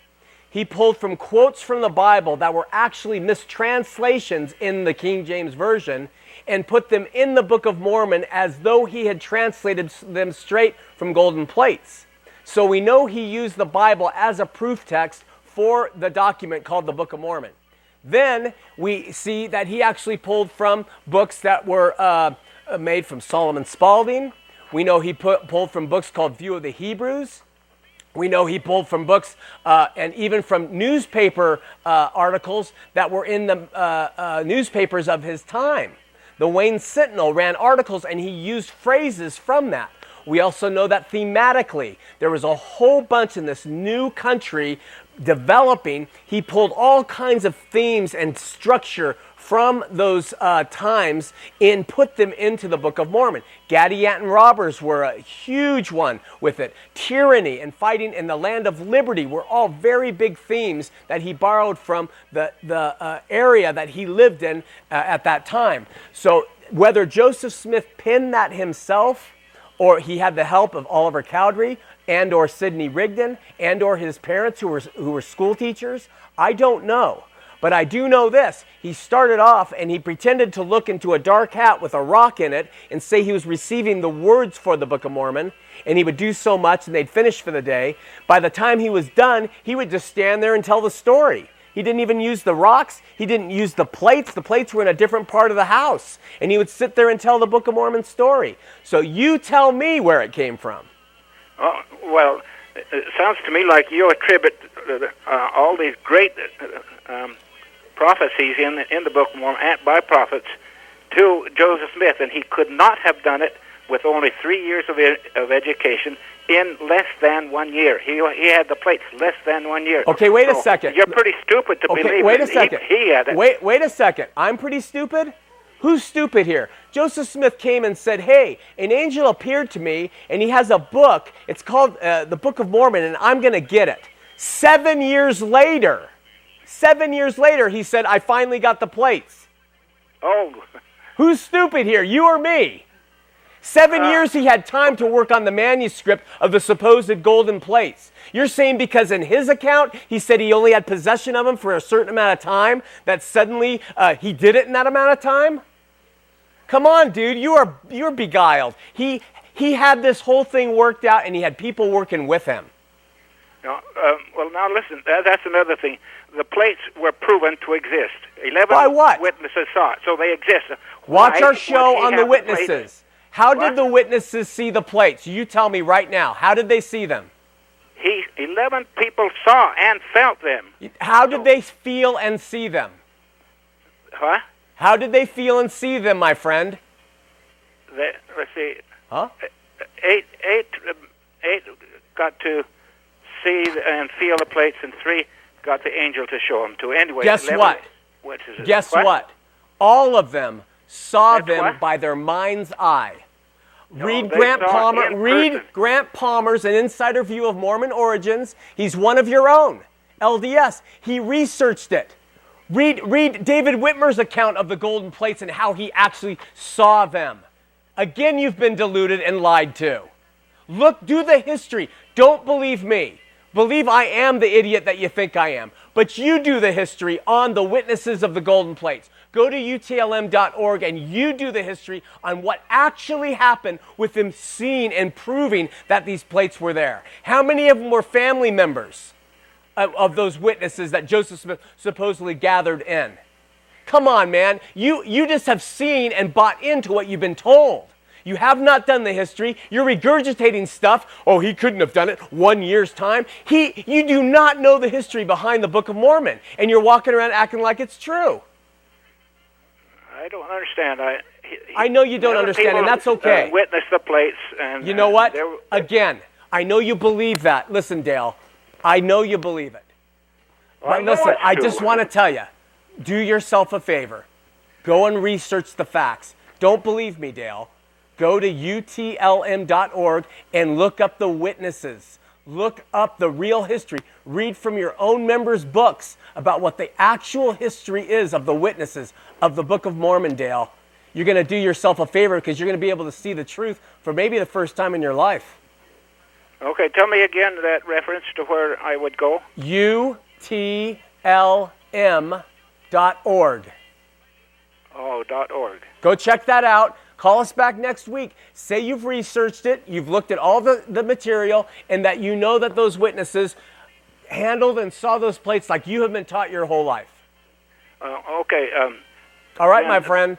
He pulled from quotes from the Bible that were actually mistranslations in the King James Version and put them in the Book of Mormon as though he had translated them straight from golden plates. So we know he used the Bible as a proof text for the document called the Book of Mormon. Then we see that he actually pulled from books that were made from Solomon Spaulding. We know he pulled from books called View of the Hebrews. We know he pulled from books and even from newspaper articles that were in the newspapers of his time. The Wayne Sentinel ran articles, and he used phrases from that. We also know that thematically, there was a whole bunch in this new country developing. He pulled all kinds of themes and structure from those times and put them into the Book of Mormon. Gadianton robbers were a huge one with it. Tyranny and fighting in the land of liberty were all very big themes that he borrowed from the area that he lived in at that time. So whether Joseph Smith penned that himself, or he had the help of Oliver Cowdery and or Sidney Rigdon and or his parents who were school teachers, I don't know. But I do know this. He started off and he pretended to look into a dark hat with a rock in it and say he was receiving the words for the Book of Mormon, and he would do so much and they'd finish for the day. By the time he was done, he would just stand there and tell the story. He didn't even use the rocks. He didn't use the plates. The plates were in a different part of the house. And he would sit there and tell the Book of Mormon story. So you tell me where it came from. Oh, well, it sounds to me like you attribute all these great prophecies in the Book of Mormon and by prophets to Joseph Smith, and he could not have done it with only 3 years of education in less than 1 year. He had the plates less than 1 year. Okay, wait a second. You're pretty stupid to believe wait a second. He had it. Wait a second. I'm pretty stupid? Who's stupid here? Joseph Smith came and said, hey, an angel appeared to me, and he has a book. It's called the Book of Mormon, and I'm going to get it. 7 years later, he said, I finally got the plates. Oh. Who's stupid here, you or me? 7 years he had time to work on the manuscript of the supposed golden plates. You're saying because in his account, he said he only had possession of them for a certain amount of time, that suddenly he did it in that amount of time? Come on, dude, you're beguiled. He had this whole thing worked out, and he had people working with him. No, well, now listen, that's another thing. The plates were proven to exist. 11 By what? Witnesses saw it, so they exist. Watch our show on the witnesses. How did the witnesses see the plates? You tell me right now. How did they see them? 11 people saw and felt them. How did they feel and see them? Huh? How did they feel and see them, my friend? Let's see. Huh? Eight got to see and feel the plates, and three got the angel to show them to. Anyway, guess 11, what? Guess what? All of them saw them by their mind's eye. No, read Grant Palmer. Read Grant Palmer's An Insider View of Mormon Origins. He's one of your own, LDS. He researched it. Read David Whitmer's account of the golden plates and how he actually saw them. Again, you've been deluded and lied to. Look, do the history. Don't believe me. Believe I am the idiot that you think I am. But you do the history on the witnesses of the golden plates. Go to utlm.org and you do the history on what actually happened with them seeing and proving that these plates were there. How many of them were family members of those witnesses that Joseph Smith supposedly gathered in? Come on, man. You just have seen and bought into what you've been told. You have not done the history. You're regurgitating stuff. Oh, he couldn't have done it 1 year's time. You do not know the history behind the Book of Mormon, and you're walking around acting like it's true. I don't understand. I know you don't understand, and that's okay. Witness the plates. And, you know what? Again, I know you believe that. Listen, Dale, I know you believe it. But listen, I just want to tell you, do yourself a favor. Go and research the facts. Don't believe me, Dale. Go to utlm.org and look up the witnesses. Look up the real history. Read from your own members' books about what the actual history is of the witnesses of the Book of Mormon, Dale. You're going to do yourself a favor because you're going to be able to see the truth for maybe the first time in your life. Okay, tell me again that reference to where I would go. utlm.org. Oh, .org. Go check that out. Call us back next week. Say you've researched it, you've looked at all the material, and that you know that those witnesses handled and saw those plates like you have been taught your whole life. Okay. All right, my friend.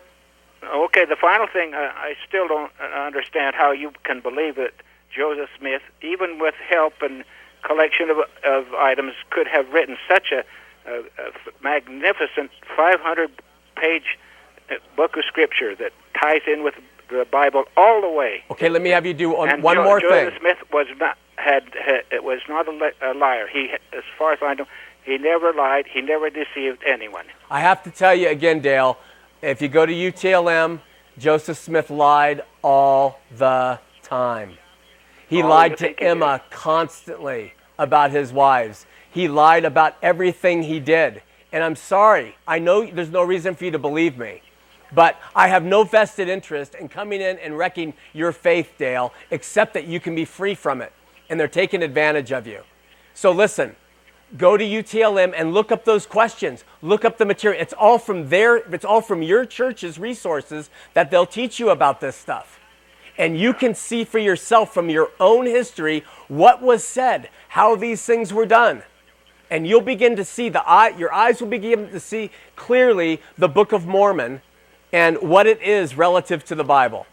Okay, the final thing, I still don't understand how you can believe that Joseph Smith, even with help and collection of items, could have written such a magnificent 500-page book of Scripture that ties in with the Bible all the way. Okay, let me have you do one more thing. Joseph Smith was not a liar. He, as far as I know, he never lied. He never deceived anyone. I have to tell you again, Dale, if you go to UTLM, Joseph Smith lied all the time. He lied to Emma constantly about his wives. He lied about everything he did. And I'm sorry. I know there's no reason for you to believe me. But I have no vested interest in coming in and wrecking your faith, Dale, except that you can be free from it. And they're taking advantage of you. So listen, go to UTLM and look up those questions. Look up the material. It's all from your church's resources that they'll teach you about this stuff. And you can see for yourself from your own history what was said, how these things were done. And you'll begin to see your eyes will begin to see clearly the Book of Mormon and what it is relative to the Bible.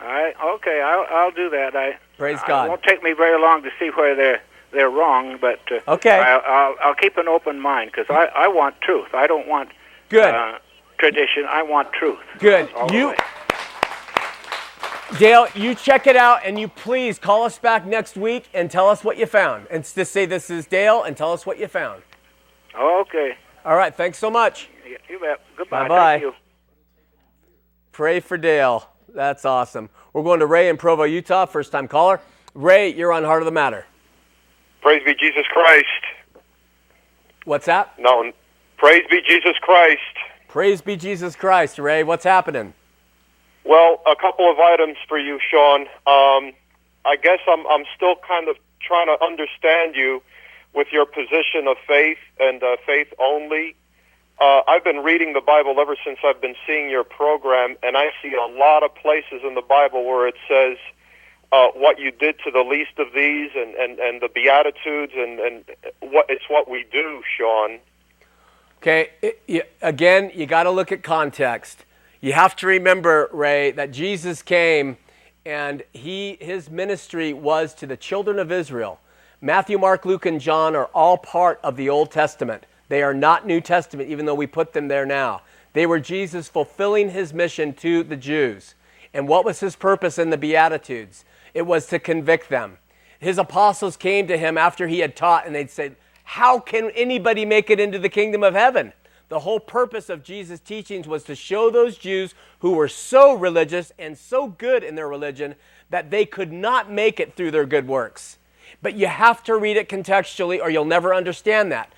All right, okay, I'll do that. Praise God. It won't take me very long to see where they're wrong, but okay. I'll keep an open mind because I want truth. I don't want tradition. I want truth. Good. Dale, you check it out, and you please call us back next week and tell us what you found. And just say this is Dale and tell us what you found. Okay. All right, thanks so much. You bet. Goodbye. Bye-bye. Thank you. Pray for Dale. That's awesome. We're going to Ray in Provo, Utah, first-time caller. Ray, you're on Heart of the Matter. Praise be Jesus Christ. What's that? No, praise be Jesus Christ. Praise be Jesus Christ, Ray. What's happening? Well, a couple of items for you, Sean. I guess I'm still kind of trying to understand you with your position of faith and faith only. I've been reading the Bible ever since I've been seeing your program, and I see a lot of places in the Bible where it says what you did to the least of these and the Beatitudes, and it's what we do, Sean. Okay. Again, you got to look at context. You have to remember, Ray, that Jesus came and his ministry was to the children of Israel. Matthew, Mark, Luke, and John are all part of the Old Testament. They are not New Testament, even though we put them there now. They were Jesus fulfilling his mission to the Jews. And what was his purpose in the Beatitudes? It was to convict them. His apostles came to him after he had taught, and they'd say, "How can anybody make it into the kingdom of heaven?" The whole purpose of Jesus' teachings was to show those Jews who were so religious and so good in their religion that they could not make it through their good works. But you have to read it contextually or you'll never understand that.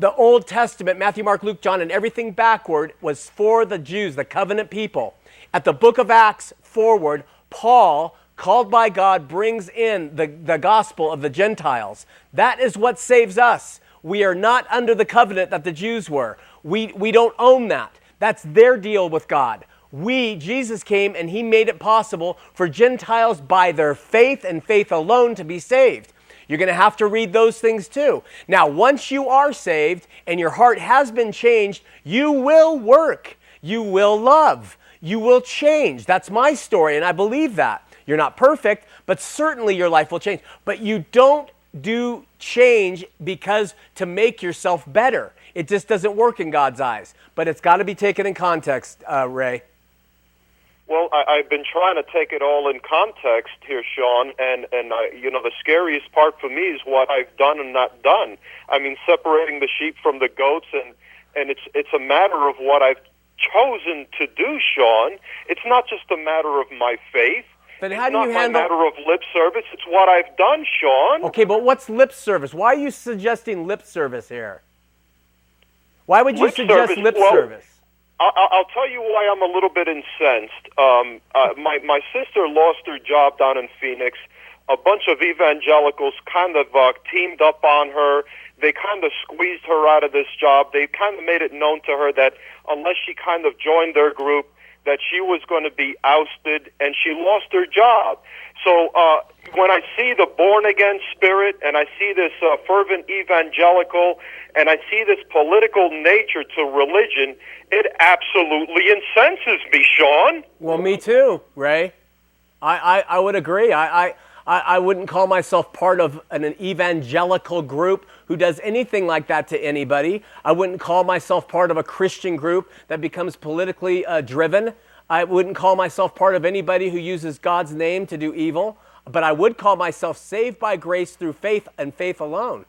The Old Testament, Matthew, Mark, Luke, John, and everything backward was for the Jews, the covenant people. At the book of Acts forward, Paul, called by God, brings in the gospel of the Gentiles. That is what saves us. We are not under the covenant that the Jews were. We don't own that. That's their deal with God. Jesus came and he made it possible for Gentiles by their faith and faith alone to be saved. You're going to have to read those things too. Now, once you are saved and your heart has been changed, you will work. You will love. You will change. That's my story, and I believe that. You're not perfect, but certainly your life will change. But you don't do change because to make yourself better. It just doesn't work in God's eyes. But it's got to be taken in context, Ray. Well, I've been trying to take it all in context here, Sean, and the scariest part for me is what I've done and not done. I mean, separating the sheep from the goats, and it's a matter of what I've chosen to do, Sean. It's not just a matter of my faith. But how do you handle? It's not a matter of lip service. It's what I've done, Sean. Okay, but what's lip service? Why are you suggesting lip service here? Why would you suggest lip service? I'll tell you why I'm a little bit incensed. My sister lost her job down in Phoenix. A bunch of evangelicals kind of teamed up on her. They kind of squeezed her out of this job. They kind of made it known to her that unless she kind of joined their group, that she was going to be ousted, and she lost her job. So when I see the born-again spirit, and I see this fervent evangelical, and I see this political nature to religion, it absolutely incenses me, Sean. Well, me too, Ray. I would agree. I wouldn't call myself part of an evangelical group who does anything like that to anybody. I wouldn't call myself part of a Christian group that becomes politically driven. I wouldn't call myself part of anybody who uses God's name to do evil. But I would call myself saved by grace through faith and faith alone.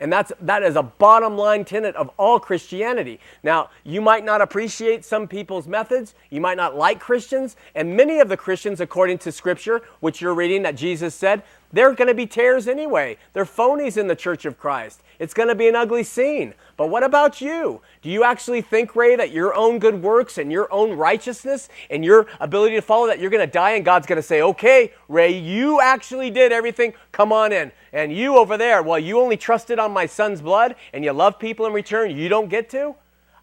And that is a bottom line tenet of all Christianity. Now, you might not appreciate some people's methods. You might not like Christians. And many of the Christians, according to Scripture, which you're reading that Jesus said, they're going to be tares anyway. They're phonies in the Church of Christ. It's going to be an ugly scene. But what about you? Do you actually think, Ray, that your own good works and your own righteousness and your ability to follow that you're going to die and God's going to say, okay, Ray, you actually did everything. Come on in. And you over there, well, you only trusted on my son's blood and you love people in return. You don't get to?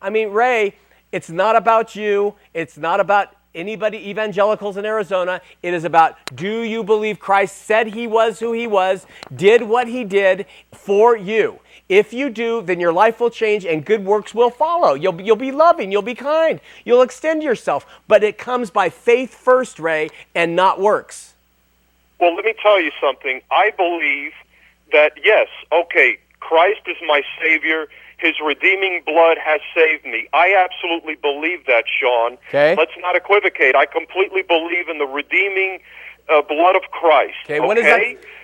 I mean, Ray, it's not about you. It's not about anybody, evangelicals in Arizona. It is about, do you believe Christ said he was who he was, did what he did for you? If you do, then your life will change and good works will follow. You'll be loving. You'll be kind. You'll extend yourself. But it comes by faith first, Ray, and not works. Well, let me tell you something. I believe that, yes, okay, Christ is my Savior. His redeeming blood has saved me. I absolutely believe that, Sean. Okay. Let's not equivocate. I completely believe in the redeeming blood of Christ. Okay. What is that?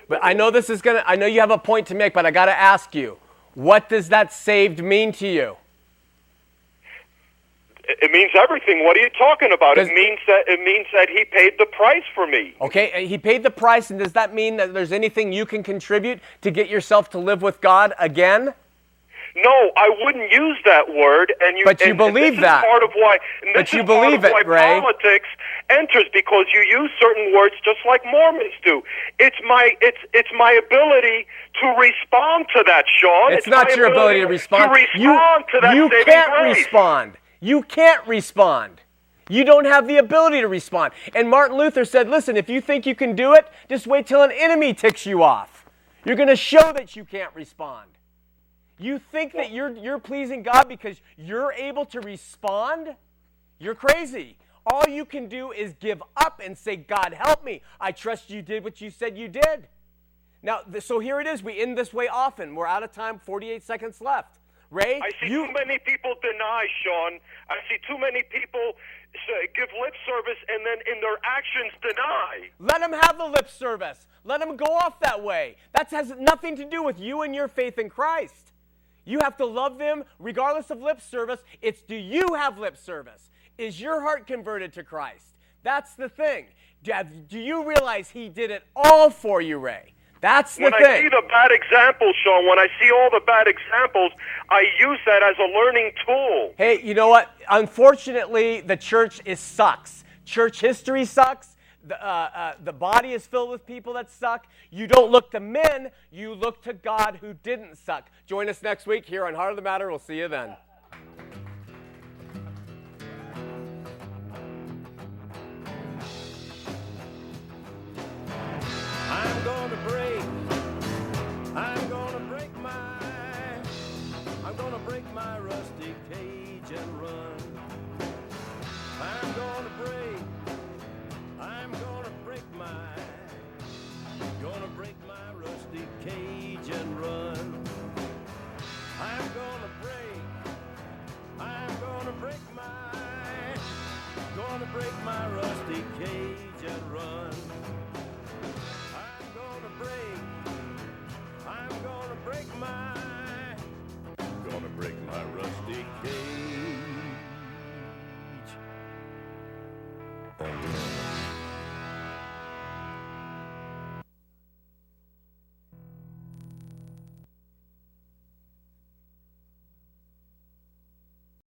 But I know this is gonna. I know you have a point to make, but I got to ask you, what does that saved mean to you? It means everything. What are you talking about? It means that he paid the price for me. Okay, he paid the price, and does that mean that there's anything you can contribute to get yourself to live with God again? No, I wouldn't use that word. But you believe that. Part of why, but you believe it, Ray. Politics enters because you use certain words just like Mormons do. It's my ability to respond to that, Sean. It's not your ability to respond. You can't respond. You don't have the ability to respond. And Martin Luther said, listen, if you think you can do it, just wait till an enemy ticks you off. You're going to show that you can't respond. You think that you're pleasing God because you're able to respond? You're crazy. All you can do is give up and say, God, help me. I trust you did what you said you did. Now, so here it is. We end this way often. We're out of time, 48 seconds left. Ray, I see too many people deny, Sean. I see too many people give lip service and then in their actions deny. Let them have the lip service. Let them go off that way. That has nothing to do with you and your faith in Christ. You have to love them regardless of lip service. It's, do you have lip service? Is your heart converted to Christ? That's the thing. Do you realize he did it all for you, Ray? That's the thing. When I see the bad examples, Sean, when I see all the bad examples, I use that as a learning tool. Hey, you know what? Unfortunately, the church sucks. Church history sucks. The body is filled with people that suck. You don't look to men. You look to God who didn't suck. Join us next week here on Heart of the Matter. We'll see you then. I'm gonna break my rusty cage and run. I'm gonna break my rusty cage and run. I'm gonna break my gonna break my rusty cage and run. I'm gonna break my rusty cage.